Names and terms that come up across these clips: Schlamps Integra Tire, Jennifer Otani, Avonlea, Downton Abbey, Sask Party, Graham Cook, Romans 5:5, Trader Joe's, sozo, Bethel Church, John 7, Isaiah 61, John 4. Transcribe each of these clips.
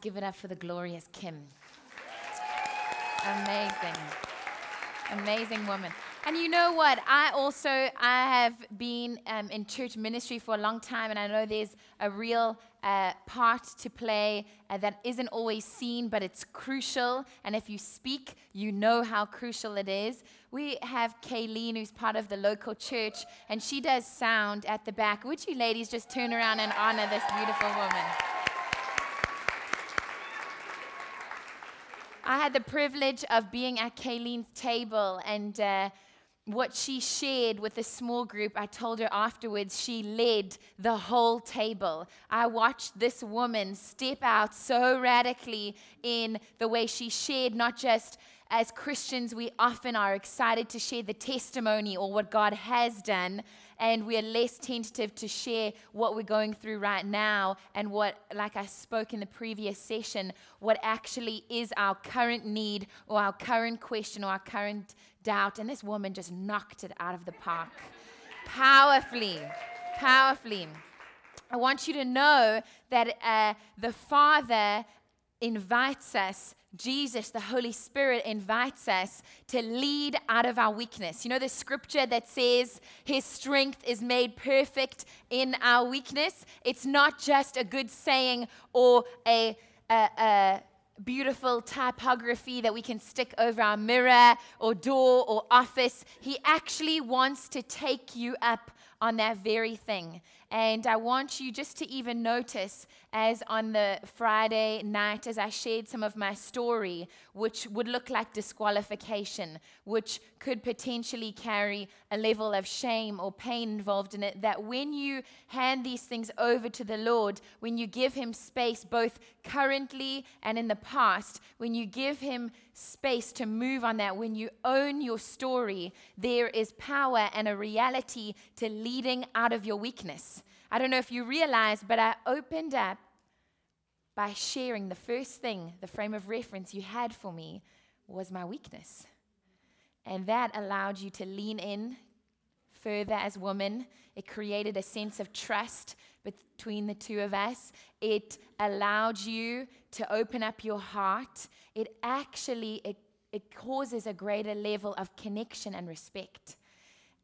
give it up for the glorious Kim. Amazing woman. And you know what? I have been in church ministry for a long time, and I know there's a real part to play that isn't always seen, but it's crucial. And if you speak, you know how crucial it is. We have Kayleen, who's part of the local church, and she does sound at the back. Would you ladies just turn around and honor this beautiful woman? I had the privilege of being at Kayleen's table, and what she shared with a small group, I told her afterwards, she led the whole table. I watched this woman step out so radically in the way she shared, not just as Christians, we often are excited to share the testimony or what God has done, and we are less tentative to share what we're going through right now and what, like I spoke in the previous session, what actually is our current need or our current question or our current doubt. And this woman just knocked it out of the park. Powerfully. I want you to know that the Father invites us, Jesus, the Holy Spirit, invites us to lead out of our weakness. You know the scripture that says his strength is made perfect in our weakness? It's not just a good saying or a beautiful typography that we can stick over our mirror or door or office. He actually wants to take you up on that very thing. And I want you just to even notice, as on the Friday night, as I shared some of my story, which would look like disqualification, which could potentially carry a level of shame or pain involved in it, that when you hand these things over to the Lord, when you give him space both currently and in the past, when you give him space to move on that, when you own your story, there is power and a reality to leading out of your weakness. I don't know if you realize, but I opened up by sharing the first thing, the frame of reference you had for me was my weakness. And that allowed you to lean in further as women. It created a sense of trust between the two of us. It allowed you to open up your heart. It actually, it causes a greater level of connection and respect.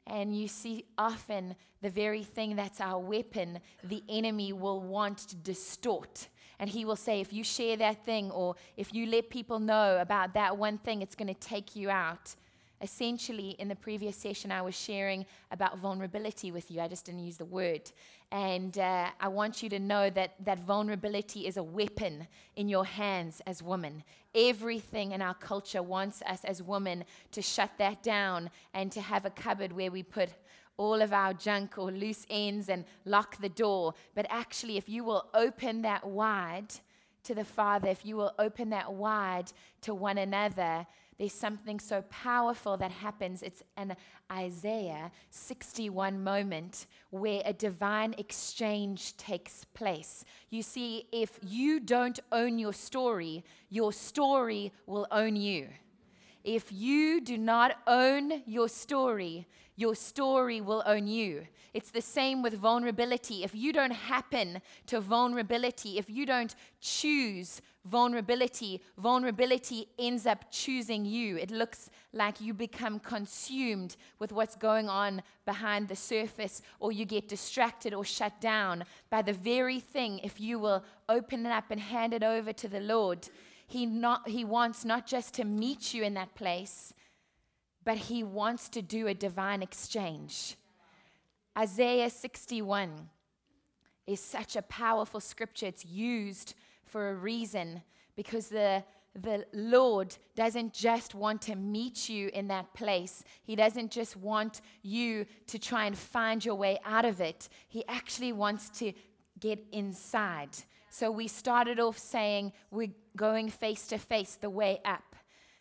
And you see often the very thing that's our weapon, the enemy will want to distort. And he will say, if you share that thing or if you let people know about that one thing, it's going to take you out. Essentially, in the previous session, I was sharing about vulnerability with you. I just didn't use the word. And I want you to know that vulnerability is a weapon in your hands as women. Everything in our culture wants us as women to shut that down and to have a cupboard where we put all of our junk or loose ends and lock the door. But actually, if you will open that wide to the Father, if you will open that wide to one another, there's something so powerful that happens. It's an Isaiah 61 moment where a divine exchange takes place. You see, if you don't own your story will own you. If you do not own your story will own you. It's the same with vulnerability. If you don't happen to vulnerability, if you don't choose vulnerability, vulnerability ends up choosing you. It looks like you become consumed with what's going on behind the surface, or you get distracted or shut down by the very thing. If you will open it up and hand it over to the Lord, He wants not just to meet you in that place, but he wants to do a divine exchange. Isaiah 61 is such a powerful scripture. It's used for a reason, because the Lord doesn't just want to meet you in that place. He doesn't just want you to try and find your way out of it. He actually wants to get inside. So we started off saying we're going face to face, the way up.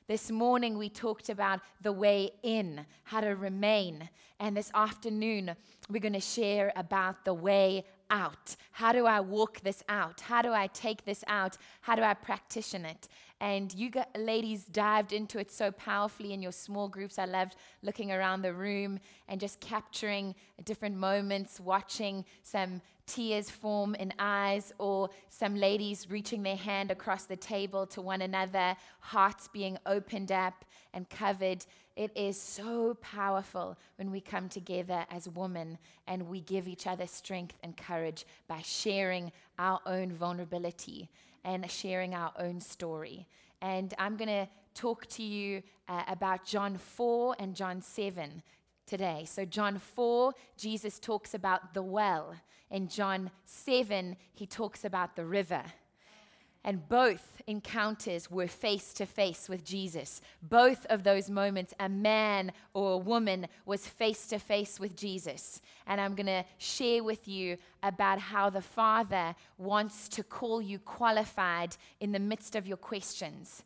This morning we talked about the way in, how to remain. And this afternoon we're going to share about the way out? How do I walk this out? How do I take this out? How do I practice it? And you ladies dived into it so powerfully in your small groups. I loved looking around the room and just capturing different moments, watching some tears form in eyes, or some ladies reaching their hand across the table to one another, hearts being opened up and covered. It is so powerful when we come together as women and we give each other strength and courage by sharing our own vulnerability and sharing our own story. And I'm going to talk to you about John 4 and John 7 today. So John 4, Jesus talks about the well. In John 7, he talks about the river. And both encounters were face to face with Jesus. Both of those moments, a man or a woman was face to face with Jesus. And I'm going to share with you about how the Father wants to call you qualified in the midst of your questions.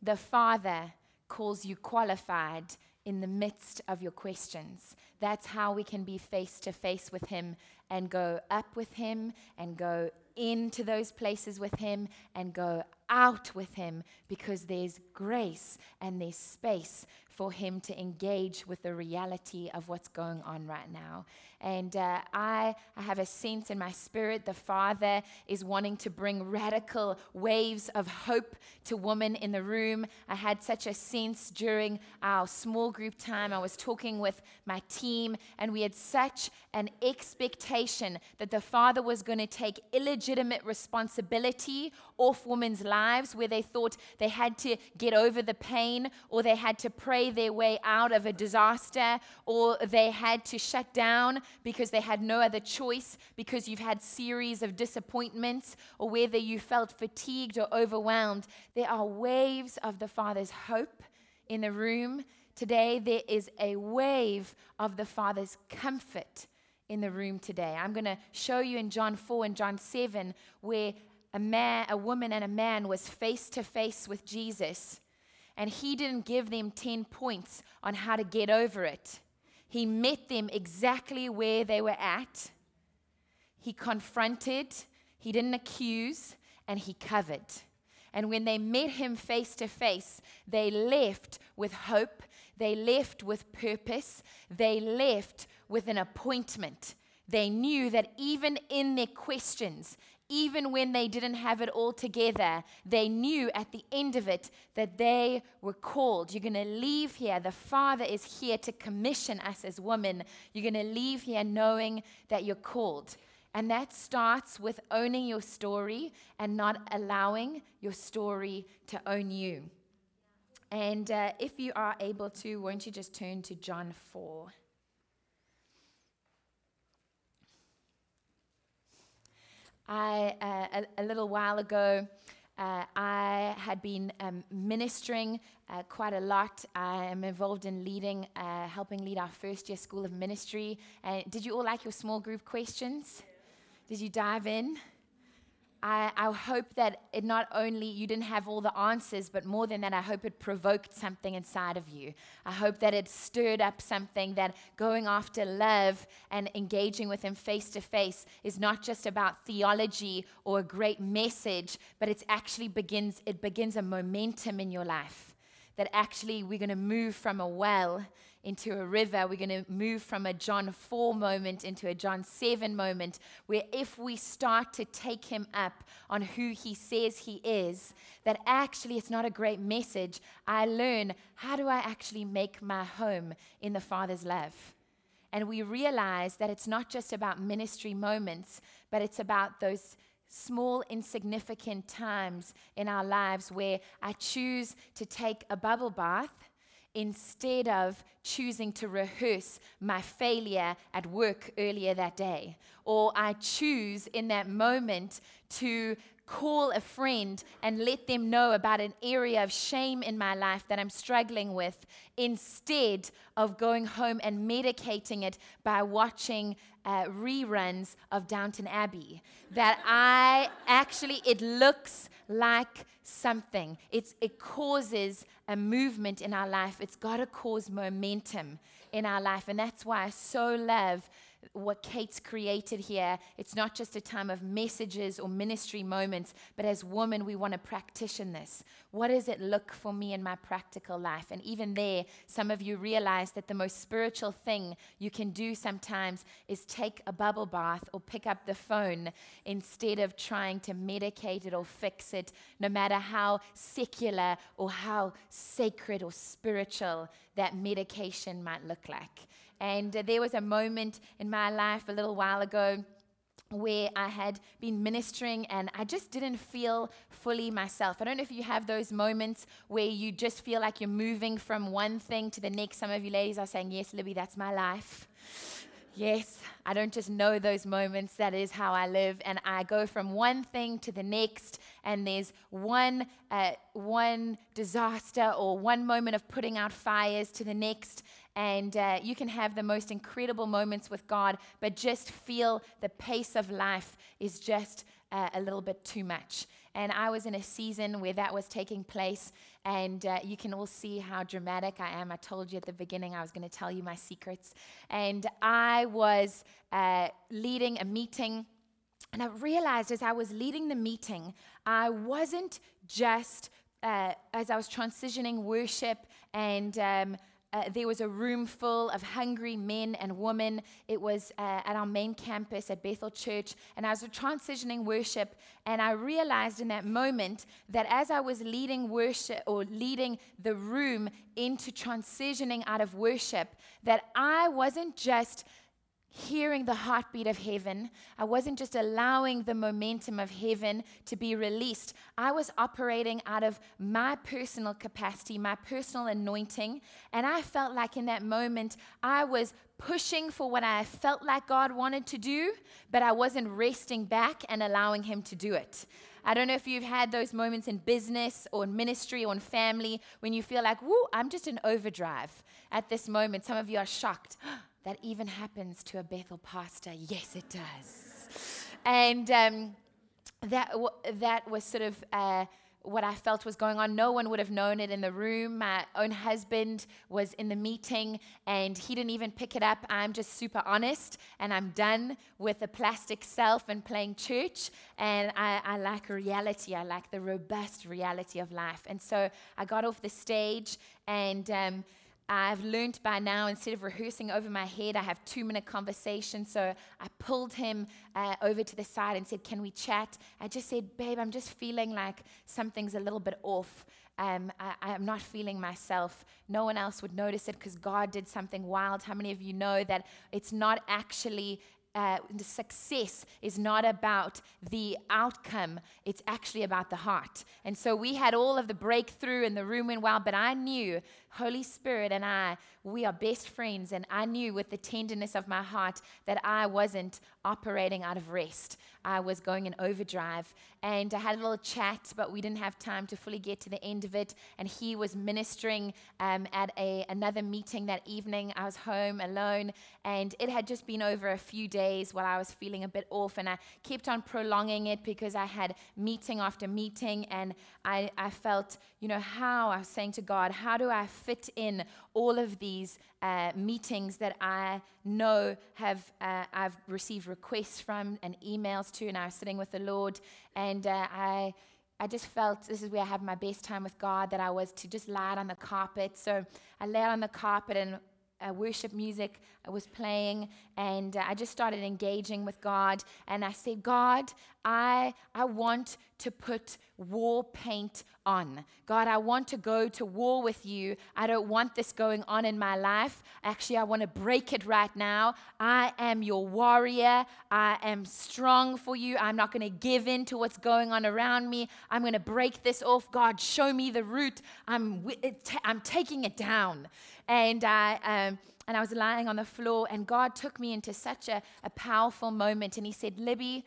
The Father calls you qualified in the midst of your questions. That's how we can be face to face with him and go up with him and go into those places with him and go out with him, because there's grace and there's space for him to engage with the reality of what's going on right now. And I have a sense in my spirit the Father is wanting to bring radical waves of hope to women in the room. I had such a sense during our small group time. I was talking with my team, and we had such an expectation that the Father was going to take illegitimate responsibility off women's lives, where they thought they had to get over the pain, or they had to pray their way out of a disaster, or they had to shut down because they had no other choice because you've had series of disappointments, or whether you felt fatigued or overwhelmed. There are waves of the Father's hope in the room today. There is a wave of the Father's comfort in the room today. I'm going to show you in John 4 and John 7 where a woman and a man was face to face with Jesus, and he didn't give them 10 points on how to get over it. He met them exactly where they were at. He confronted, he didn't accuse, and he covered. And when they met him face to face, they left with hope, they left with purpose, they left with an appointment. They knew that even in their questions, even when they didn't have it all together, they knew at the end of it that they were called. You're going to leave here. The Father is here to commission us as women. You're going to leave here knowing that you're called. And that starts with owning your story and not allowing your story to own you. And if you are able to, won't you just turn to John 4? A little while ago, I had been ministering quite a lot. I am involved in leading, helping lead our first year school of ministry. Did you all like your small group questions? Did you dive in? I hope that it not only you didn't have all the answers, but more than that, I hope it provoked something inside of you. I hope that it stirred up something, that going after love and engaging with him face to face is not just about theology or a great message, but it actually begins a momentum in your life, that actually we're going to move from a well into a river. We're going to move from a John 4 moment into a John 7 moment, where if we start to take him up on who he says he is, that actually it's not a great message. I learn, how do I actually make my home in the Father's love? And we realize that it's not just about ministry moments, but it's about those small, insignificant times in our lives where I choose to take a bubble bath instead of choosing to rehearse my failure at work earlier that day. Or I choose in that moment to call a friend and let them know about an area of shame in my life that I'm struggling with, instead of going home and medicating it by watching reruns of Downton Abbey. That it looks like something. It causes a movement in our life. It's got to cause momentum in our life. And that's why I so love what Kate's created here. It's not just a time of messages or ministry moments, but as women, we want to practice this. What does it look for me in my practical life? And even there, some of you realize that the most spiritual thing you can do sometimes is take a bubble bath or pick up the phone instead of trying to medicate it or fix it, no matter how secular or how sacred or spiritual that medication might look like. And there was a moment in my life a little while ago where I had been ministering and I just didn't feel fully myself. I don't know if you have those moments where you just feel like you're moving from one thing to the next. Some of you ladies are saying, yes, Libby, that's my life. Yes, I don't just know those moments. That is how I live. And I go from one thing to the next. And there's one disaster or one moment of putting out fires to the next. And you can have the most incredible moments with God, but just feel the pace of life is just a little bit too much. And I was in a season where that was taking place, and you can all see how dramatic I am. I told you at the beginning I was going to tell you my secrets. And I was leading a meeting, and I realized as I was leading the meeting, I wasn't just, as I was transitioning worship and there was a room full of hungry men and women. It was at our main campus at Bethel Church, and I was transitioning worship, and I realized in that moment that as I was leading worship or leading the room into transitioning out of worship, that I wasn't just hearing the heartbeat of heaven. I wasn't just allowing the momentum of heaven to be released. I was operating out of my personal capacity, my personal anointing, and I felt like in that moment I was pushing for what I felt like God wanted to do, but I wasn't resting back and allowing Him to do it. I don't know if you've had those moments in business or in ministry or in family when you feel like, woo, I'm just in overdrive at this moment. Some of you are shocked. That even happens to a Bethel pastor. Yes, it does. And that was sort of what I felt was going on. No one would have known it in the room. My own husband was in the meeting, and he didn't even pick it up. I'm just super honest, and I'm done with the plastic self and playing church. And I like reality. I like the robust reality of life. And so I got off the stage, and I've learned by now, instead of rehearsing over my head, I have 2-minute conversations. So I pulled him over to the side and said, can we chat? I just said, babe, I'm just feeling like something's a little bit off. I'm not feeling myself. No one else would notice it because God did something wild. How many of you know that it's not actually the success is not about the outcome, it's actually about the heart. And so we had all of the breakthrough and the room went wild, but I knew Holy Spirit and we are best friends, and I knew with the tenderness of my heart that I wasn't operating out of rest. I was going in overdrive, and I had a little chat, but we didn't have time to fully get to the end of it, and he was ministering at another meeting that evening. I was home alone, and it had just been over a few days while I was feeling a bit off, and I kept on prolonging it because I had meeting after meeting, and I felt, how I was saying to God, how do I fit in all of these meetings that I know I've received requests from and emails to, and I was sitting with the Lord, and I just felt this is where I have my best time with God, that I was to just lie out on the carpet. So I lay out on the carpet, and worship music was playing, and I just started engaging with God, and I said, God, I want to put war paint on. God, I want to go to war with you. I don't want this going on in my life. Actually, I want to break it right now. I am your warrior. I am strong for you. I'm not going to give in to what's going on around me. I'm going to break this off. God, show me the root. I'm taking it down. And I was lying on the floor, and God took me into such a powerful moment, and He said, Libby,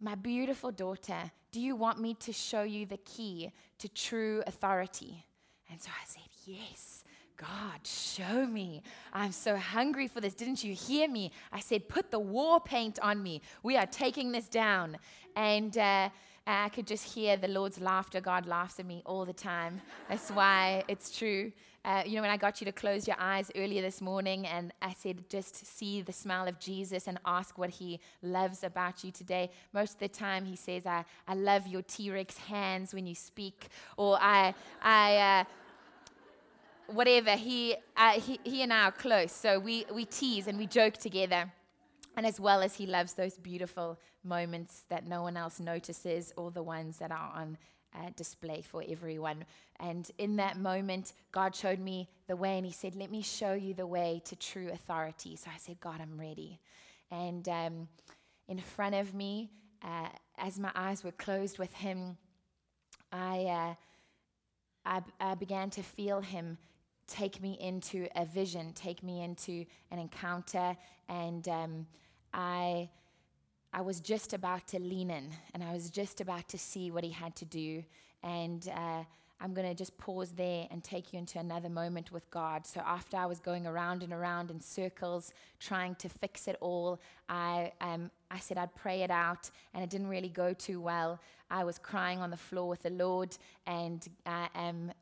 my beautiful daughter, do you want me to show you the key to true authority? And so I said, yes, God, show me. I'm so hungry for this. Didn't you hear me? I said, put the war paint on me. We are taking this down. And And I could just hear the Lord's laughter. God laughs at me all the time. That's why it's true. When I got you to close your eyes earlier this morning and I said, just see the smile of Jesus and ask what he loves about you today. Most of the time he says, I love your T-Rex hands when you speak, or whatever. He and I are close, so we tease and we joke together. And as well as he loves those beautiful moments that no one else notices, or the ones that are on display for everyone. And in that moment, God showed me the way, and he said, let me show you the way to true authority. So I said, God, I'm ready. And in front of me, as my eyes were closed with him, I began to feel him take me into a vision, take me into an encounter, and I was just about to lean in, and I was just about to see what he had to do. And I'm going to just pause there and take you into another moment with God. So after I was going around and around in circles, trying to fix it all, I said I'd pray it out, and it didn't really go too well. I was crying on the floor with the Lord, and I am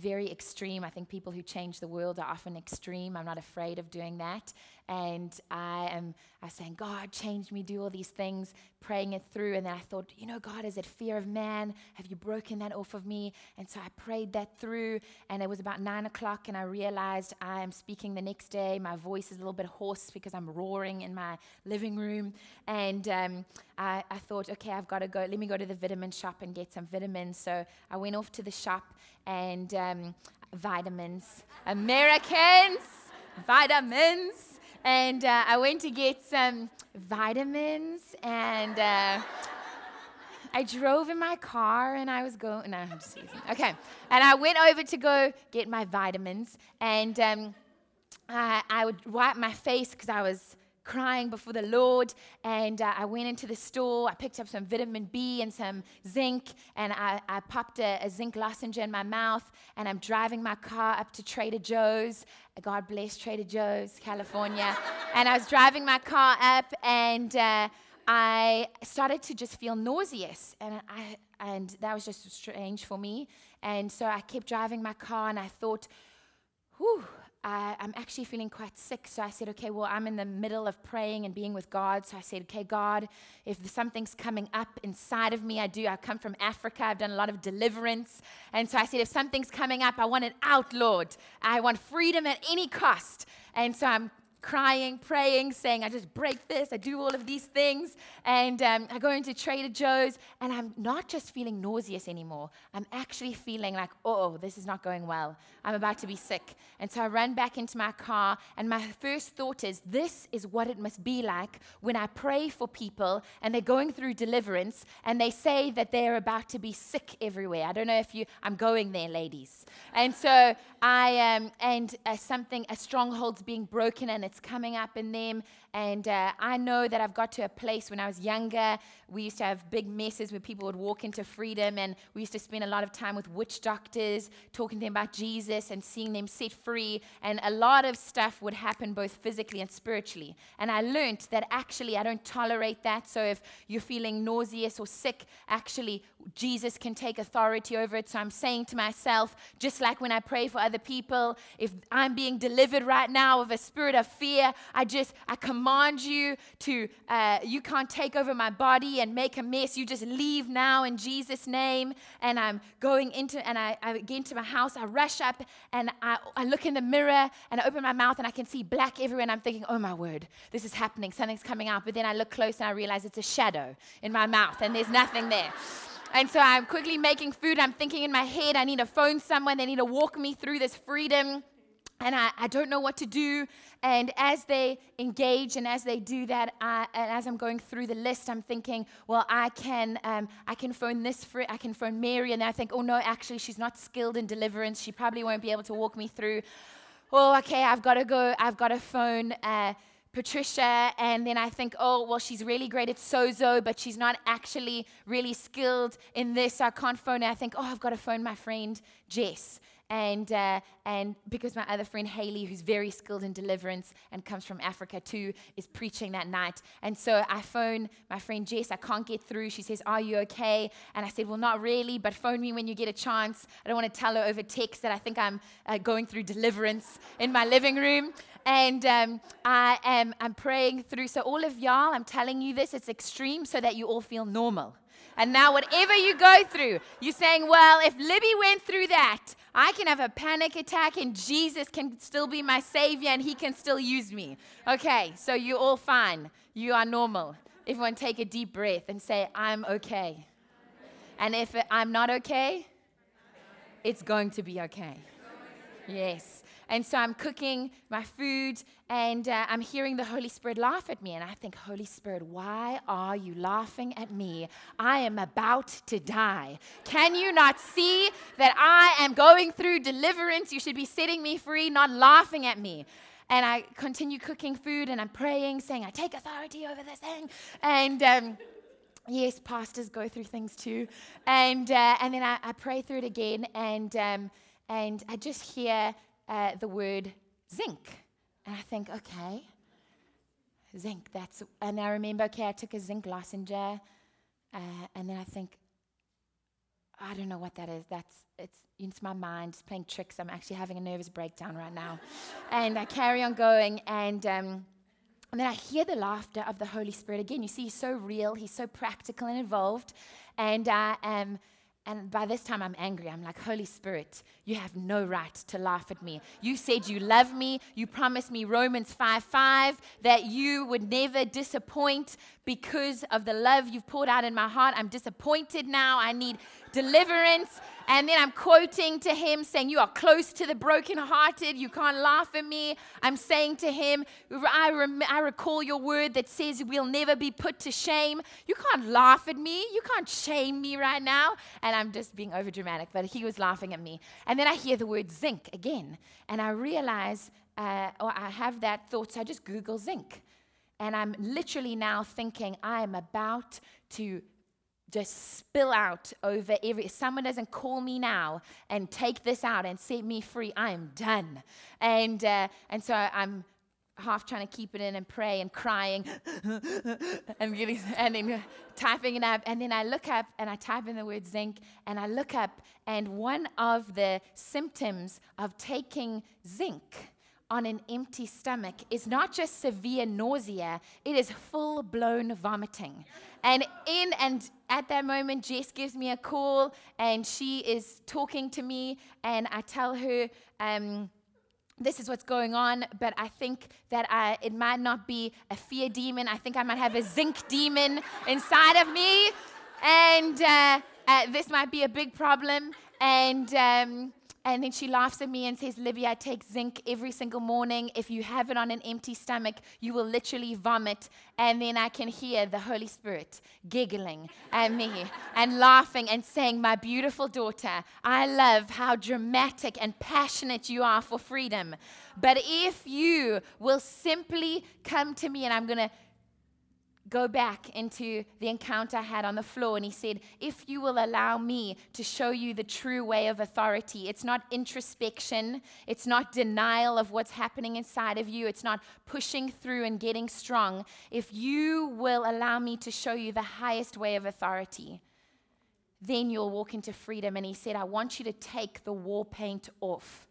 very extreme. I think people who change the world are often extreme. I'm not afraid of doing that. And I was saying, God, change me, do all these things, praying it through. And then I thought, God, is it fear of man? Have you broken that off of me? And so I prayed that through, and it was about 9:00, and I realized I am speaking the next day. My voice is a little bit hoarse because I'm roaring in my living room. And I thought, okay, I've got to go. Let me go to the vitamin shop and get some vitamins. So I went off to the shop, and vitamins. Americans, vitamins. And I went to get some vitamins, and I drove in my car, and I was going, no, I'm just using, okay. And I went over to go get my vitamins, and I would wipe my face because I was crying before the Lord, and I went into the store. I picked up some vitamin B and some zinc, and I popped a zinc lozenge in my mouth, and I'm driving my car up to Trader Joe's. God bless Trader Joe's, California. And I was driving my car up, and I started to just feel nauseous, and that was just strange for me. And so I kept driving my car, and I thought, whew, I'm actually feeling quite sick. So I said, okay, well, I'm in the middle of praying and being with God. So I said, okay, God, if something's coming up inside of me, I come from Africa. I've done a lot of deliverance. And so I said, if something's coming up, I want it out, Lord. I want freedom at any cost. And so I'm crying, praying, saying, I just break this, I do all of these things. And I go into Trader Joe's, and I'm not just feeling nauseous anymore. I'm actually feeling like, this is not going well. I'm about to be sick. And so I run back into my car, and my first thought is, this is what it must be like when I pray for people, and they're going through deliverance, and they say that they're about to be sick everywhere. I don't know if I'm going there, ladies. And so a stronghold's being broken, and it's coming up in them. And I know that I've got to a place when I was younger, we used to have big messes where people would walk into freedom, and we used to spend a lot of time with witch doctors, talking to them about Jesus and seeing them set free, and a lot of stuff would happen both physically and spiritually. And I learned that actually I don't tolerate that. So if you're feeling nauseous or sick, actually Jesus can take authority over it. So I'm saying to myself, just like when I pray for other people, if I'm being delivered right now of a spirit of fear, I command you to, you can't take over my body and make a mess. You just leave now in Jesus' name. And I'm going into, and I get into my house, I rush up, and I look in the mirror, and I open my mouth, and I can see black everywhere, and I'm thinking, oh my word, this is happening, something's coming out. But then I look close, and I realize it's a shadow in my mouth, and there's nothing there. And so I'm quickly making food. I'm thinking in my head, I need to phone someone. They need to walk me through this freedom. And I don't know what to do. And as they engage and as they do that, as I'm going through the list, I'm thinking, well, I can phone this friend, I can phone Mary. And then I think, oh no, actually, she's not skilled in deliverance. She probably won't be able to walk me through. Oh, okay, I've got to phone Patricia. And then I think, oh, well, she's really great at sozo, but she's not actually really skilled in this. So I can't phone her. I think, oh, I've got to phone my friend Jess. And because my other friend Haley, who's very skilled in deliverance and comes from Africa too, is preaching that night. And so I phone my friend Jess. I can't get through. She says, "Are you okay?" And I said, "Well, not really, but phone me when you get a chance." I don't want to tell her over text that I think I'm going through deliverance in my living room. And I'm praying through. So all of y'all, I'm telling you this, it's extreme so that you all feel normal. And now whatever you go through, you're saying, well, if Libby went through that, I can have a panic attack and Jesus can still be my savior and he can still use me. Okay, so you're all fine. You are normal. Everyone take a deep breath and say, I'm okay. And if I'm not okay, it's going to be okay. Yes. And so I'm cooking my food and I'm hearing the Holy Spirit laugh at me. And I think, Holy Spirit, why are you laughing at me? I am about to die. Can you not see that I am going through deliverance? You should be setting me free, not laughing at me. And I continue cooking food and I'm praying, saying, I take authority over this thing. And yes, pastors go through things too. And then I pray through it again and I just hear the word zinc. And I think, okay, zinc, that's, and I remember, okay, I took a zinc lozenge, and then I think, I don't know what that is. It's my mind, it's playing tricks. I'm actually having a nervous breakdown right now. And I carry on going, and then I hear the laughter of the Holy Spirit again. You see, he's so real, he's so practical and involved, and I am... And by this time, I'm angry. I'm like, Holy Spirit, you have no right to laugh at me. You said you love me. You promised me Romans 5:5, that you would never disappoint because of the love you've poured out in my heart. I'm disappointed now. I need deliverance. And then I'm quoting to him saying, you are close to the brokenhearted. You can't laugh at me. I'm saying to him, I recall your word that says we'll never be put to shame. You can't laugh at me. You can't shame me right now. And I'm just being over dramatic, but he was laughing at me. And then I hear the word zinc again. And I realize, I have that thought, so I just Google zinc. And I'm literally now thinking, I am about to just spill out over every, if someone doesn't call me now and take this out and set me free, I am done. And so I'm half trying to keep it in and pray and crying and then typing it up. And then I look up and I type in the word zinc and I look up and one of the symptoms of taking zinc on an empty stomach is not just severe nausea, it is full-blown vomiting. And at that moment, Jess gives me a call and she is talking to me and I tell her, this is what's going on, but I think that it might not be a fear demon. I think I might have a zinc demon inside of me and this might be a big problem. And then she laughs at me and says, Libby, I take zinc every single morning. If you have it on an empty stomach, you will literally vomit. And then I can hear the Holy Spirit giggling at me and laughing and saying, my beautiful daughter, I love how dramatic and passionate you are for freedom. But if you will simply come to me, and I'm going to go back into the encounter I had on the floor, and he said, if you will allow me to show you the true way of authority, it's not introspection, it's not denial of what's happening inside of you, it's not pushing through and getting strong. If you will allow me to show you the highest way of authority, then you'll walk into freedom. And he said, I want you to take the war paint off.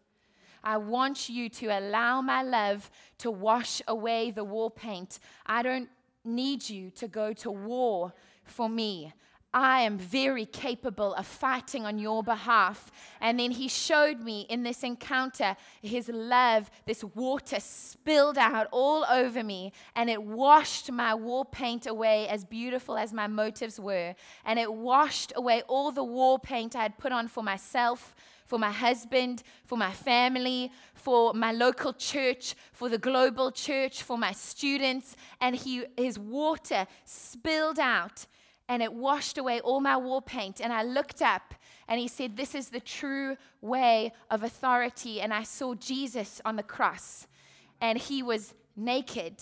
I want you to allow my love to wash away the war paint. I don't need you to go to war for me. I am very capable of fighting on your behalf. And then he showed me in this encounter, his love, this water spilled out all over me and it washed my war paint away, as beautiful as my motives were. And it washed away all the war paint I had put on for myself, for my husband, for my family, for my local church, for the global church, for my students. And his water spilled out and it washed away all my war paint. And I looked up and he said, this is the true way of authority. And I saw Jesus on the cross and he was naked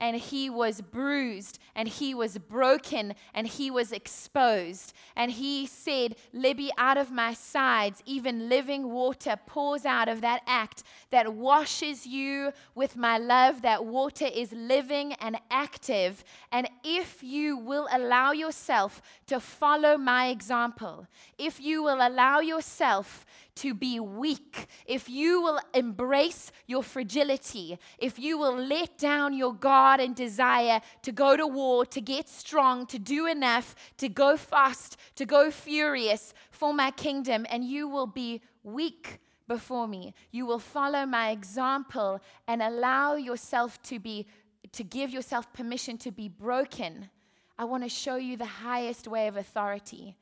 and he was bruised and he was broken and he was exposed. And he said, Libby, out of my sides, even living water pours out of that act that washes you with my love. That water is living and active. And if you will allow yourself to follow my example, if you will allow yourself to be weak, if you will embrace your fragility, if you will let down your guard and desire to go to war, to get strong, to do enough, to go fast, to go furious for my kingdom, and you will be weak before me. You will follow my example and allow yourself to give yourself permission to be broken. I want to show you the highest way of authority.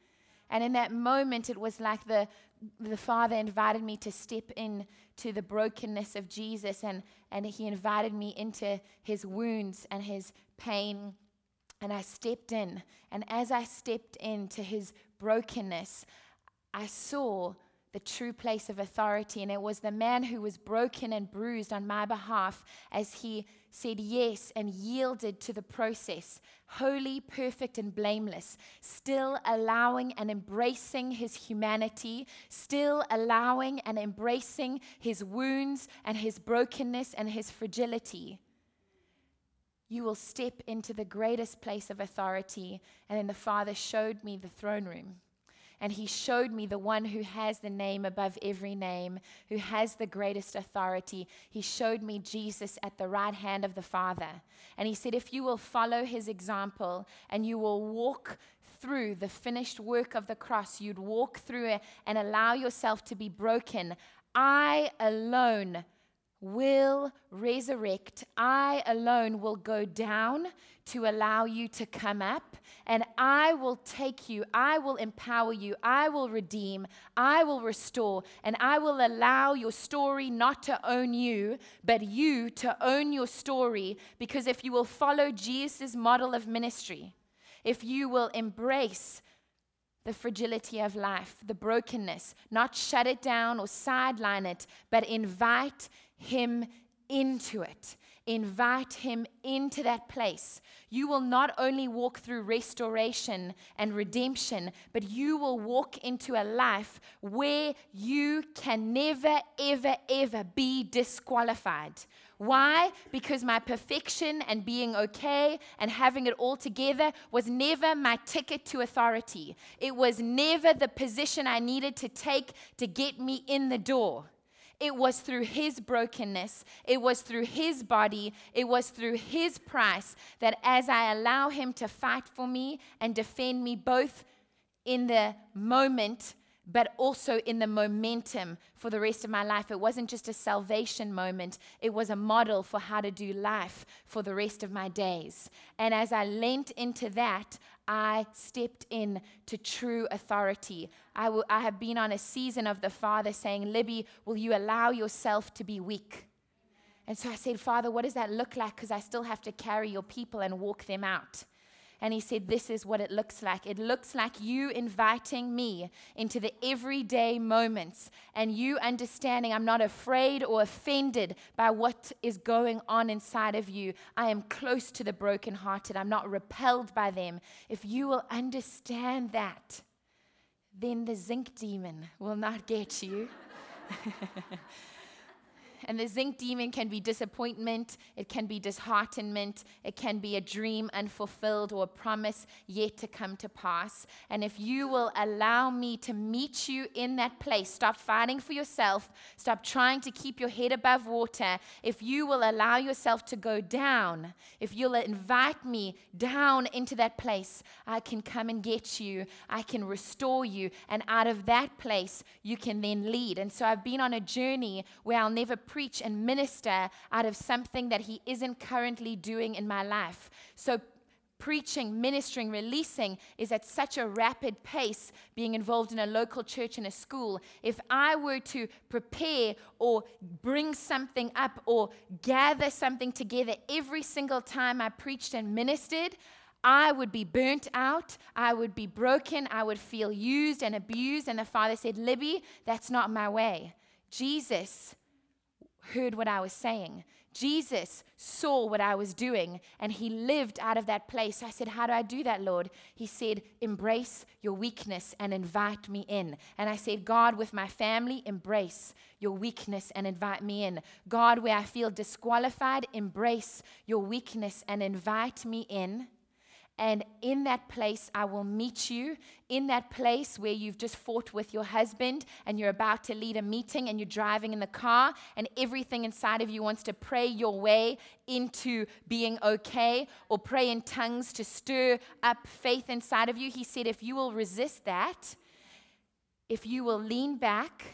And in that moment, it was like the Father invited me to step in to the brokenness of Jesus, and he invited me into his wounds and his pain, and I stepped in. And as I stepped into his brokenness, I saw the true place of authority, and it was the man who was broken and bruised on my behalf as he said yes and yielded to the process, holy, perfect, and blameless, still allowing and embracing his humanity, still allowing and embracing his wounds and his brokenness and his fragility. You will step into the greatest place of authority. And then the Father showed me the throne room. And he showed me the one who has the name above every name, who has the greatest authority. He showed me Jesus at the right hand of the Father. And he said, if you will follow his example and you will walk through the finished work of the cross, you'd walk through it and allow yourself to be broken. I alone will resurrect. I alone will go down to allow you to come up, and I will take you, I will empower you, I will redeem, I will restore, and I will allow your story not to own you, but you to own your story. Because if you will follow Jesus' model of ministry, if you will embrace the fragility of life, the brokenness, not shut it down or sideline it, but invite him into it. Invite him into that place. You will not only walk through restoration and redemption, but you will walk into a life where you can never, ever, ever be disqualified. Why? Because my perfection and being okay and having it all together was never my ticket to authority. It was never the position I needed to take to get me in the door. It was through his brokenness, it was through his body, it was through his price that as I allow him to fight for me and defend me both in the moment but also in the momentum for the rest of my life. It wasn't just a salvation moment. It was a model for how to do life for the rest of my days. And as I leant into that, I stepped in to true authority. I have been on a season of the Father saying, Libby, will you allow yourself to be weak? And so I said, Father, what does that look like? Because I still have to carry your people and walk them out. And he said, this is what it looks like. It looks like you inviting me into the everyday moments and you understanding I'm not afraid or offended by what is going on inside of you. I am close to the brokenhearted. I'm not repelled by them. If you will understand that, then the zinc demon will not get you. And the zinc demon can be disappointment, it can be disheartenment, it can be a dream unfulfilled or a promise yet to come to pass. And if you will allow me to meet you in that place, stop fighting for yourself, stop trying to keep your head above water. If you will allow yourself to go down, if you'll invite me down into that place, I can come and get you, I can restore you, and out of that place, you can then lead. And so I've been on a journey where I'll never preach and minister out of something that he isn't currently doing in my life. So preaching, ministering, releasing is at such a rapid pace, being involved in a local church and a school. If I were to prepare or bring something up or gather something together every single time I preached and ministered, I would be burnt out, I would be broken, I would feel used and abused. And the Father said, Libby, that's not my way. Jesus heard what I was saying. Jesus saw what I was doing, and he lived out of that place. I said, how do I do that, Lord? He said, embrace your weakness and invite me in. And I said, God, with my family, embrace your weakness and invite me in. God, where I feel disqualified, embrace your weakness and invite me in. And in that place, I will meet you. In that place where you've just fought with your husband and you're about to lead a meeting and you're driving in the car and everything inside of you wants to pray your way into being okay or pray in tongues to stir up faith inside of you. He said, if you will resist that, if you will lean back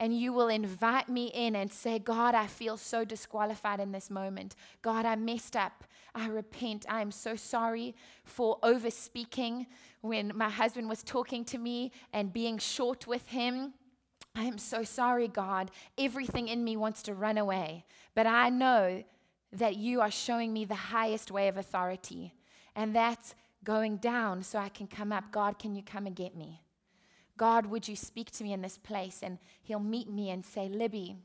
and you will invite me in and say, God, I feel so disqualified in this moment. God, I messed up. I repent. I am so sorry for over-speaking when my husband was talking to me and being short with him. I am so sorry, God. Everything in me wants to run away. But I know that you are showing me the highest way of authority. And that's going down so I can come up. God, can you come and get me? God, would you speak to me in this place? And he'll meet me and say, Libby,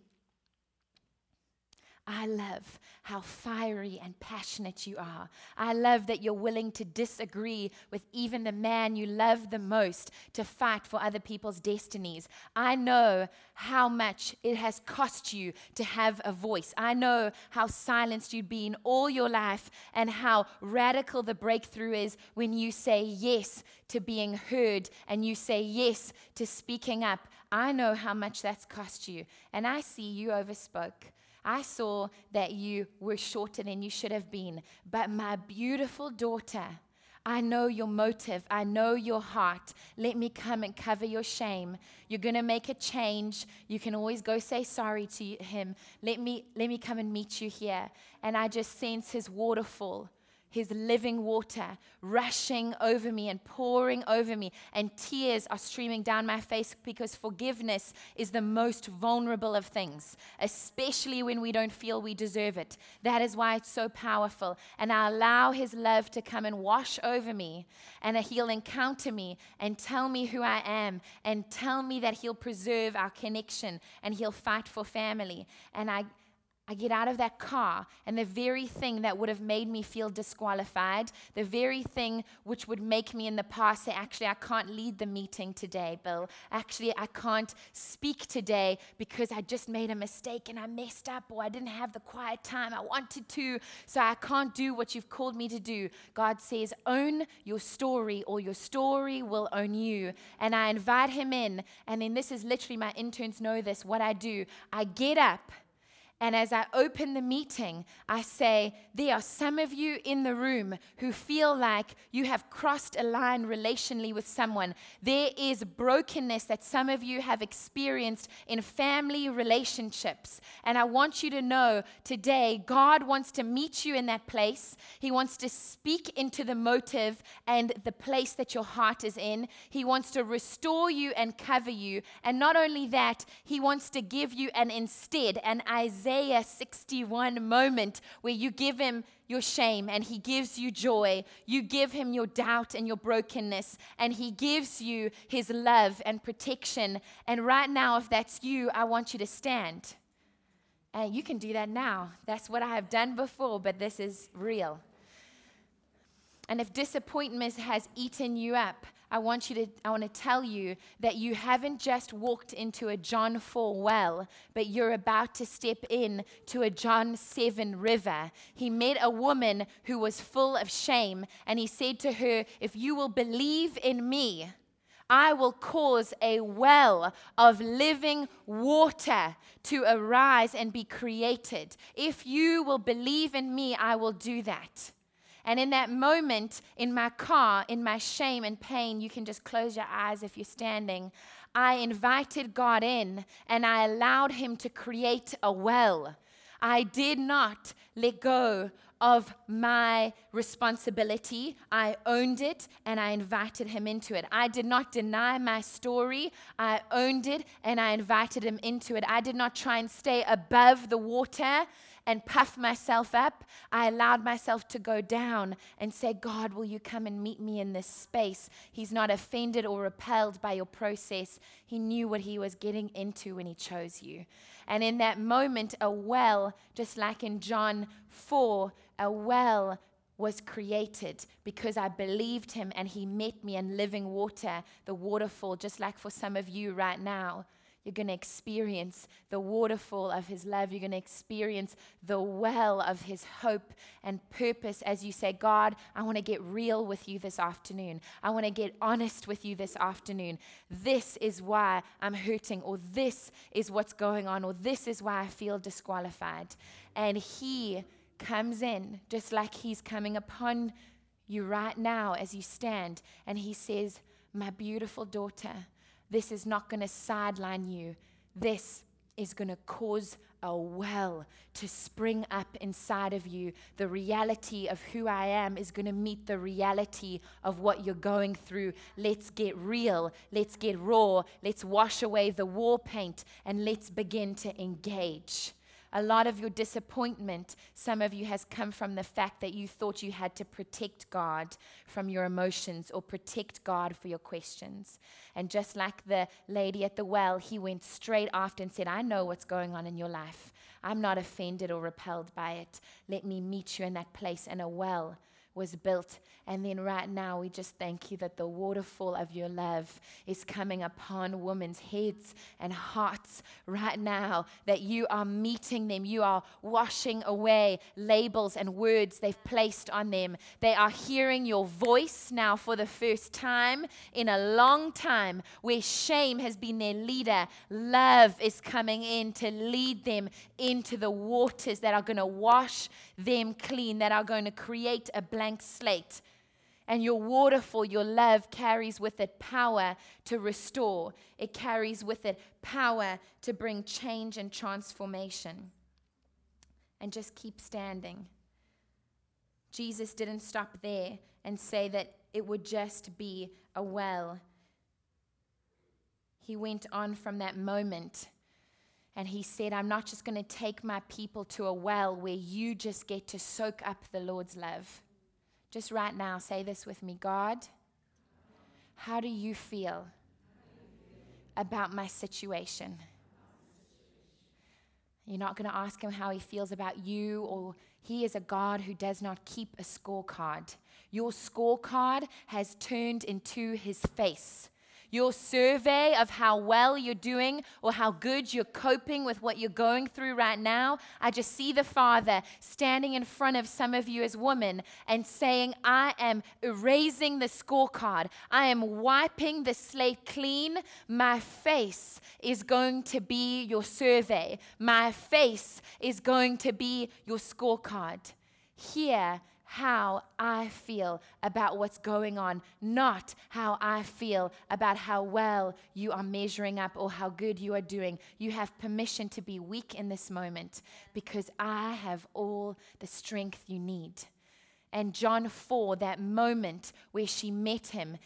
I love how fiery and passionate you are. I love that you're willing to disagree with even the man you love the most to fight for other people's destinies. I know how much it has cost you to have a voice. I know how silenced you've been all your life and how radical the breakthrough is when you say yes to being heard and you say yes to speaking up. I know how much that's cost you. And I see you overspoke. I saw that you were shorter than you should have been. But my beautiful daughter, I know your motive. I know your heart. Let me come and cover your shame. You're going to make a change. You can always go say sorry to him. Let me come and meet you here. And I just sense his waterfall, his living water rushing over me and pouring over me, and tears are streaming down my face because forgiveness is the most vulnerable of things, especially when we don't feel we deserve it. That is why it's so powerful. And I allow his love to come and wash over me, and he'll encounter me and tell me who I am and tell me that he'll preserve our connection and he'll fight for family. And I get out of that car, and the very thing that would have made me feel disqualified, the very thing which would make me in the past say, actually, I can't lead the meeting today, Bill. Actually, I can't speak today because I just made a mistake and I messed up, or I didn't have the quiet time I wanted to, so I can't do what you've called me to do. God says, own your story, or your story will own you. And I invite him in, and then this is literally, my interns know this, what I do. I get up, and as I open the meeting, I say, there are some of you in the room who feel like you have crossed a line relationally with someone. There is brokenness that some of you have experienced in family relationships. And I want you to know today, God wants to meet you in that place. He wants to speak into the motive and the place that your heart is in. He wants to restore you and cover you. And not only that, he wants to give you an instead, an Isaiah 61 moment where you give him your shame and he gives you joy. You give him your doubt and your brokenness, and he gives you his love and protection. And right now, if that's you, I want you to stand. And you can do that now. That's what I have done before, but this is real. And if disappointment has eaten you up, I want to tell you that you haven't just walked into a John 4 well, but you're about to step in to a John 7 river. He met a woman who was full of shame, and he said to her, if you will believe in me, I will cause a well of living water to arise and be created. If you will believe in me, I will do that. And in that moment, in my car, in my shame and pain, you can just close your eyes if you're standing. I invited God in, and I allowed him to create a well. I did not let go of my responsibility. I owned it and I invited him into it. I did not deny my story. I owned it and I invited him into it. I did not try and stay above the water and puff myself up. I allowed myself to go down and say, God, will you come and meet me in this space? He's not offended or repelled by your process. He knew what he was getting into when he chose you. And in that moment, a well, just like in John 4, a well was created because I believed him and he met me in living water, the waterfall, just like for some of you right now. You're going to experience the waterfall of his love. You're going to experience the well of his hope and purpose as you say, God, I want to get real with you this afternoon. I want to get honest with you this afternoon. This is why I'm hurting, or this is what's going on, or this is why I feel disqualified. And he comes in just like he's coming upon you right now as you stand. And he says, my beautiful daughter, this is not going to sideline you. This is going to cause a well to spring up inside of you. The reality of who I am is going to meet the reality of what you're going through. Let's get real. Let's get raw. Let's wash away the war paint and let's begin to engage. A lot of your disappointment, some of you, has come from the fact that you thought you had to protect God from your emotions or protect God for your questions. And just like the lady at the well, he went straight after and said, I know what's going on in your life. I'm not offended or repelled by it. Let me meet you in that place. And a well was built. And then right now, we just thank you that the waterfall of your love is coming upon women's heads and hearts right now, that you are meeting them. You are washing away labels and words they've placed on them. They are hearing your voice now for the first time in a long time, where shame has been their leader. Love is coming in to lead them into the waters that are going to wash them clean, that are going to create a blank slate. And your waterfall, your love, carries with it power to restore. It carries with it power to bring change and transformation. And just keep standing. Jesus didn't stop there and say that it would just be a well. He went on from that moment. And he said, I'm not just going to take my people to a well where you just get to soak up the Lord's love. Just right now, say this with me. God, how do you feel about my situation? You're not going to ask him how he feels about you, or he is a God who does not keep a scorecard. Your scorecard has turned into his face. Your survey of how well you're doing or how good you're coping with what you're going through right now, I just see the Father standing in front of some of you as women and saying, I am erasing the scorecard. I am wiping the slate clean. My face is going to be your survey. My face is going to be your scorecard. Here, how I feel about what's going on, not how I feel about how well you are measuring up or how good you are doing. You have permission to be weak in this moment because I have all the strength you need. And John 4, that moment where she met him,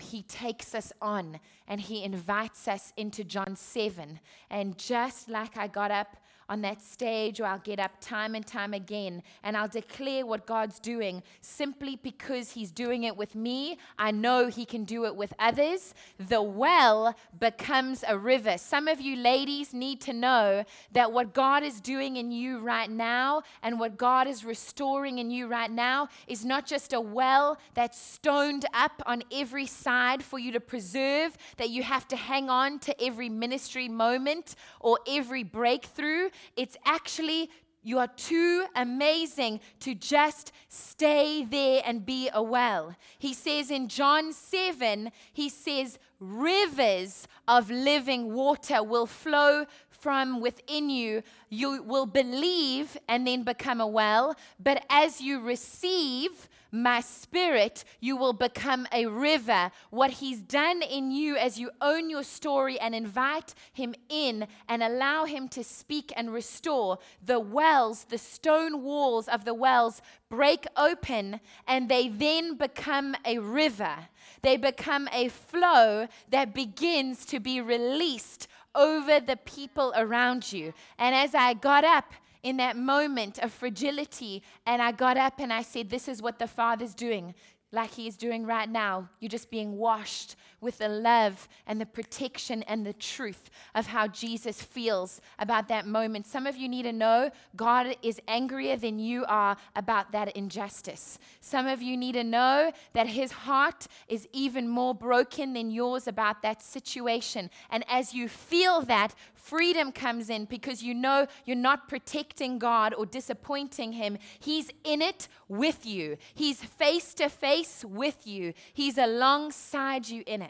he takes us on and he invites us into John 7. And just like I got up on that stage, or I'll get up time and time again, and I'll declare what God's doing simply because he's doing it with me. I know he can do it with others. The well becomes a river. Some of you ladies need to know that what God is doing in you right now and what God is restoring in you right now is not just a well that's stoned up on every side for you to preserve, that you have to hang on to every ministry moment or every breakthrough. It's actually, you are too amazing to just stay there and be a well. He says in John 7, he says, rivers of living water will flow from within you. You will believe and then become a well, but as you receive my spirit, you will become a river. What he's done in you as you own your story and invite him in and allow him to speak and restore, the wells, the stone walls of the wells break open and they then become a river. They become a flow that begins to be released over the people around you. And as I got up, in that moment of fragility, and I got up and I said, this is what the Father's doing, like he is doing right now. You're just being washed with the love and the protection and the truth of how Jesus feels about that moment. Some of you need to know God is angrier than you are about that injustice. Some of you need to know that his heart is even more broken than yours about that situation. And as you feel that, freedom comes in because you know you're not protecting God or disappointing him. He's in it with you. He's face to face with you. He's alongside you in it.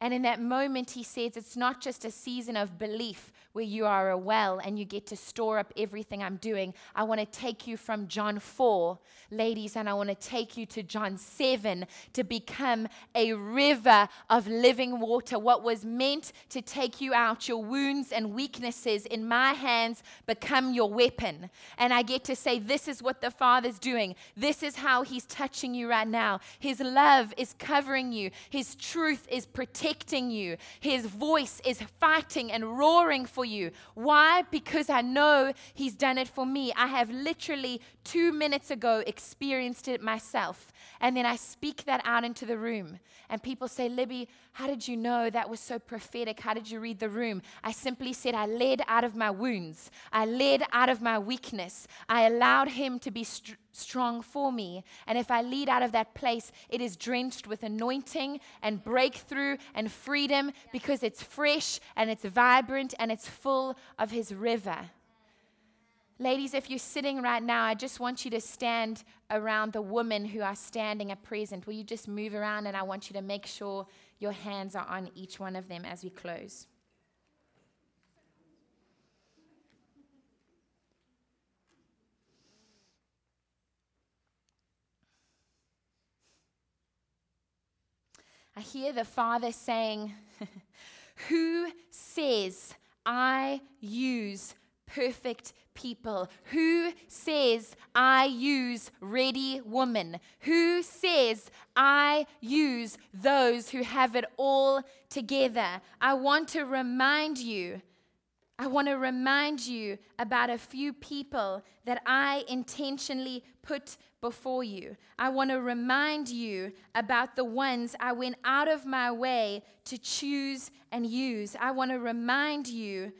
And in that moment, he says, it's not just a season of belief where you are a well and you get to store up everything I'm doing. I want to take you from John 4, ladies, and I want to take you to John 7 to become a river of living water. What was meant to take you out, your wounds and weaknesses in my hands become your weapon. And I get to say, this is what the Father's doing. This is how he's touching you right now. His love is covering you. His truth is protecting you. His voice is fighting and roaring for you. Why? Because I know he's done it for me. I have literally 2 minutes ago experienced it myself. And then I speak that out into the room. And people say, Libby, how did you know that was so prophetic? How did you read the room? I simply said, I led out of my wounds. I led out of my weakness. I allowed him to be strong for me. And if I lead out of that place, it is drenched with anointing and breakthrough and freedom because it's fresh and it's vibrant and it's full of his river. Ladies, if you're sitting right now, I just want you to stand around the women who are standing at present. Will you just move around, and I want you to make sure your hands are on each one of them as we close. I hear the Father saying, who says I use perfect people? Who says I use ready women? Who says I use those who have it all together? I want to remind you about a few people that I intentionally put before you. I want to remind you about the ones I went out of my way to choose and use. I want to remind you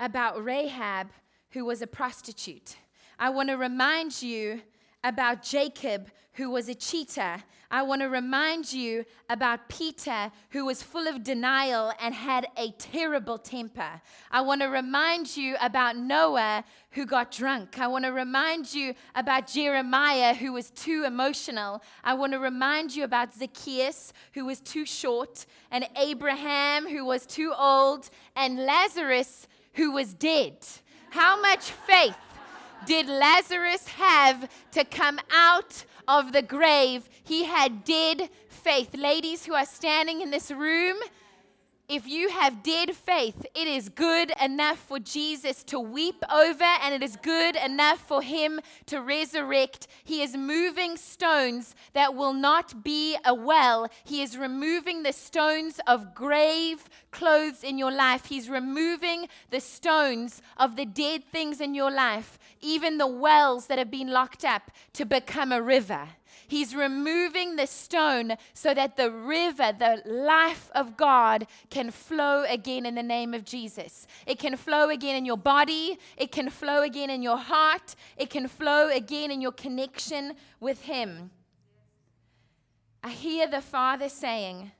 about Rahab, who was a prostitute. I want to remind you about Jacob, who was a cheater. I want to remind you about Peter, who was full of denial and had a terrible temper. I want to remind you about Noah, who got drunk. I want to remind you about Jeremiah, who was too emotional. I want to remind you about Zacchaeus, who was too short, and Abraham, who was too old, and Lazarus, who was dead. How much faith did Lazarus have to come out of the grave? He had dead faith. Ladies who are standing in this room, if you have dead faith, it is good enough for Jesus to weep over, and it is good enough for him to resurrect. He is moving stones that will not be a well. He is removing the stones of grave clothes in your life. He's removing the stones of the dead things in your life, even the wells that have been locked up, to become a river. He's removing the stone so that the river, the life of God, can flow again in the name of Jesus. It can flow again in your body. It can flow again in your heart. It can flow again in your connection with him. I hear the Father saying,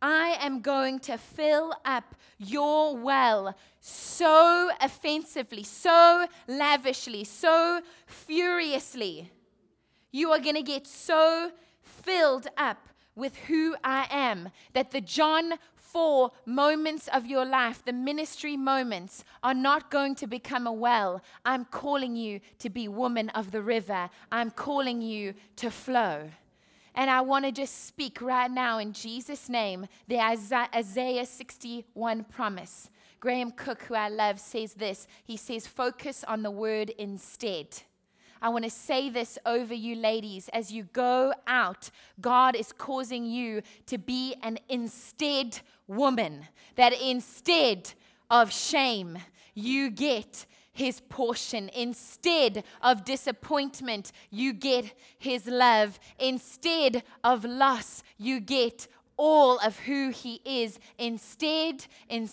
I am going to fill up your well so offensively, so lavishly, so furiously. You are going to get so filled up with who I am that the John 4 moments of your life, the ministry moments, are not going to become a well. I'm calling you to be woman of the river. I'm calling you to flow. And I want to just speak right now in Jesus' name, the Isaiah 61 promise. Graham Cook, who I love, says this. He says, focus on the word instead. I want to say this over you ladies. As you go out, God is causing you to be an instead woman. That instead of shame, you get His portion. Instead of disappointment, you get His love. Instead of loss, you get all of who He is. Instead. And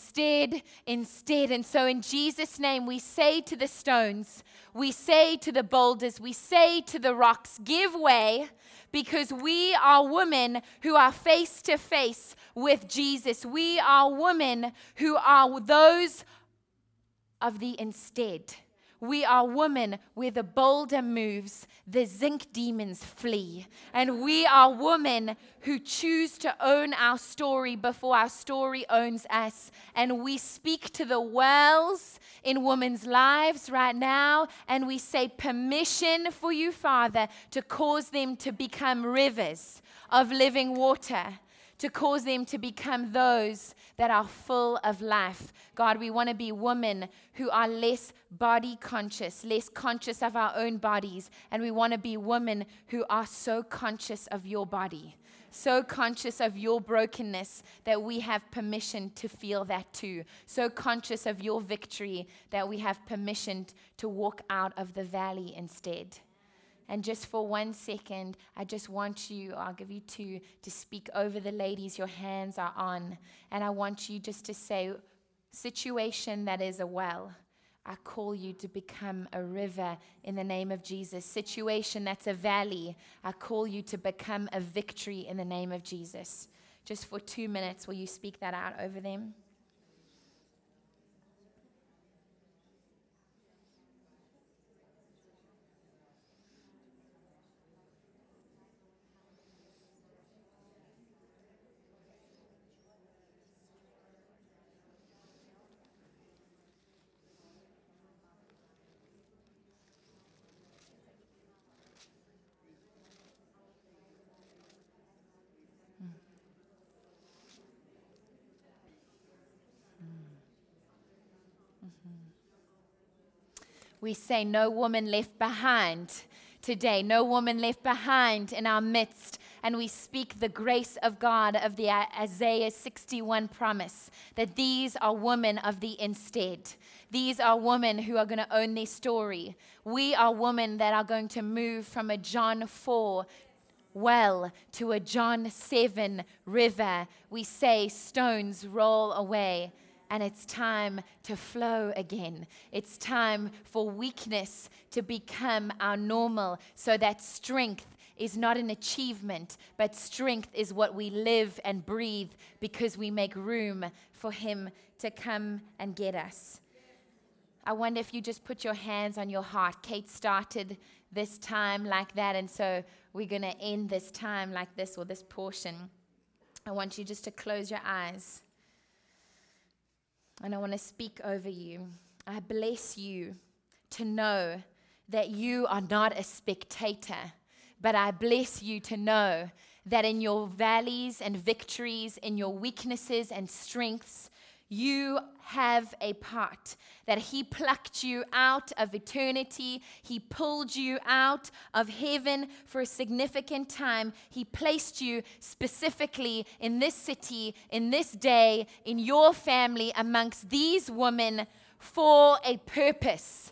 so in Jesus' name, we say to the stones, we say to the boulders, we say to the rocks, give way, because we are women who are face to face with Jesus. We are women who are those of the instead. We are women where the boulder moves, the zinc demons flee. And we are women who choose to own our story before our story owns us. And we speak to the wells in women's lives right now. And we say permission for you, Father, to cause them to become rivers of living water, to cause them to become those that are full of life. God, we want to be women who are less body conscious, less conscious of our own bodies, and we want to be women who are so conscious of your body, so conscious of your brokenness that we have permission to feel that too, so conscious of your victory that we have permission to walk out of the valley instead. And just for 1 second, I just want you, I'll give you 2, to speak over the ladies your hands are on. And I want you just to say, situation that is a well, I call you to become a river in the name of Jesus. Situation that's a valley, I call you to become a victory in the name of Jesus. Just for 2 minutes, will you speak that out over them? We say no woman left behind today, no woman left behind in our midst. And we speak the grace of God of the Isaiah 61 promise that these are women of the instead. These are women who are going to own their story. We are women that are going to move from a John 4 well to a John 7 river. We say stones roll away. And it's time to flow again. It's time for weakness to become our normal, so that strength is not an achievement, but strength is what we live and breathe because we make room for Him to come and get us. I wonder if you just put your hands on your heart. Kate started this time like that, and so we're going to end this time like this, or this portion. I want you just to close your eyes. And I want to speak over you. I bless you to know that you are not a spectator, but I bless you to know that in your valleys and victories, in your weaknesses and strengths, you have a part, that He plucked you out of eternity. He pulled you out of heaven for a significant time. He placed you specifically in this city, in this day, in your family, amongst these women for a purpose.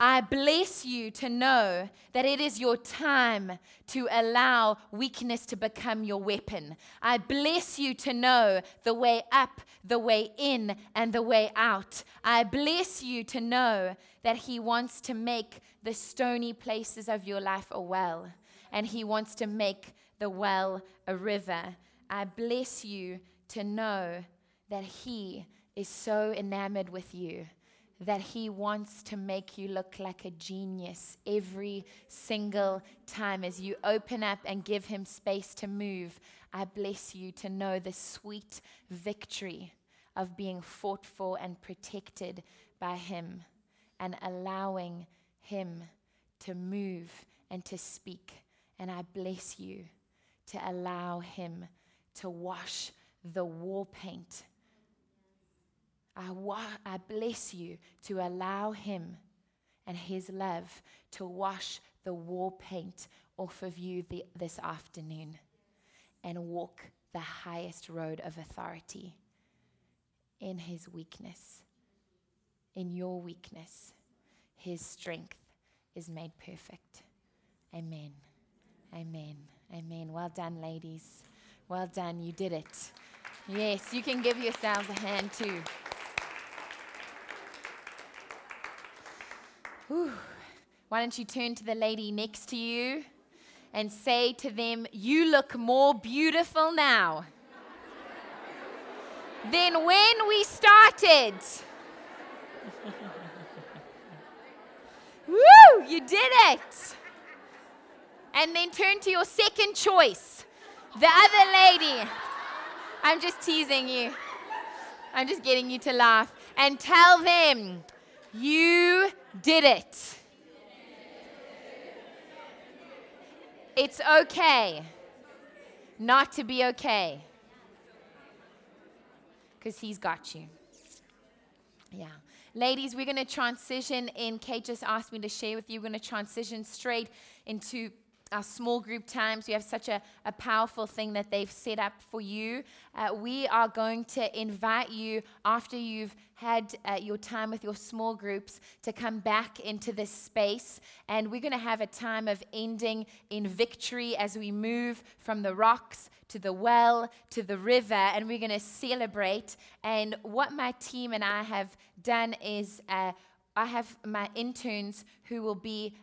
I bless you to know that it is your time to allow weakness to become your weapon. I bless you to know the way up, the way in, and the way out. I bless you to know that He wants to make the stony places of your life a well, and He wants to make the well a river. I bless you to know that He is so enamored with you that he wants to make you look like a genius every single time. As you open up and give him space to move, I bless you to know the sweet victory of being fought for and protected by him, and allowing him to move and to speak. And I bless you to allow him to wash the war paint. I bless you to allow him and his love to wash the war paint off of you this afternoon, and walk the highest road of authority in his weakness. In your weakness, his strength is made perfect. Amen. Amen. Amen. Well done, ladies. Well done. You did it. Yes, you can give yourselves a hand too. Whew. Why don't you turn to the lady next to you and say to them, "You look more beautiful now than when we started." Woo! You did it. And then turn to your second choice, the other lady. I'm just teasing you. I'm just getting you to laugh. And tell them, "You did it. It's okay not to be okay, because he's got you." Yeah. Ladies, we're going to transition in. Kate just asked me to share with you. We're going to transition straight into our small group times. We have such a powerful thing that they've set up for you. We are going to invite you, after you've had your time with your small groups, to come back into this space. And we're going to have a time of ending in victory as we move from the rocks to the well to the river. And we're going to celebrate. And what my team and I have done is... I have my interns who will be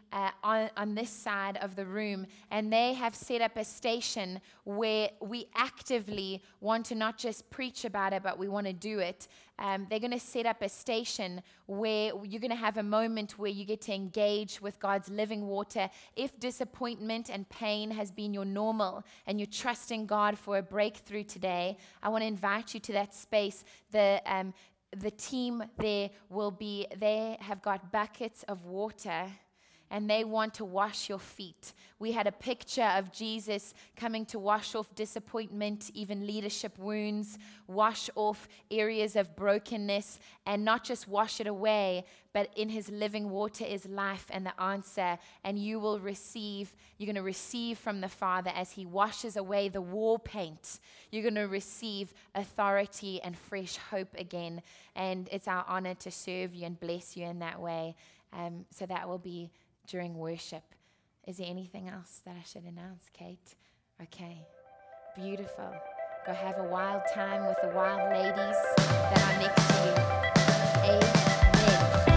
on this side of the room, and they have set up a station where we actively want to not just preach about it, but we want to do it. They're going to set up a station where you're going to have a moment where you get to engage with God's living water. If disappointment and pain has been your normal, and you're trusting God for a breakthrough today, I want to invite you to that space. The team there they have got buckets of water, and they want to wash your feet. We had a picture of Jesus coming to wash off disappointment, even leadership wounds, wash off areas of brokenness, and not just wash it away, but in his living water is life and the answer. And you're going to receive from the Father as he washes away the war paint. You're going to receive authority and fresh hope again. And it's our honor to serve you and bless you in that way. So that will be during worship. Is there anything else that I should announce, Kate? Okay, beautiful. Go have a wild time with the wild ladies that are next to you. Amen.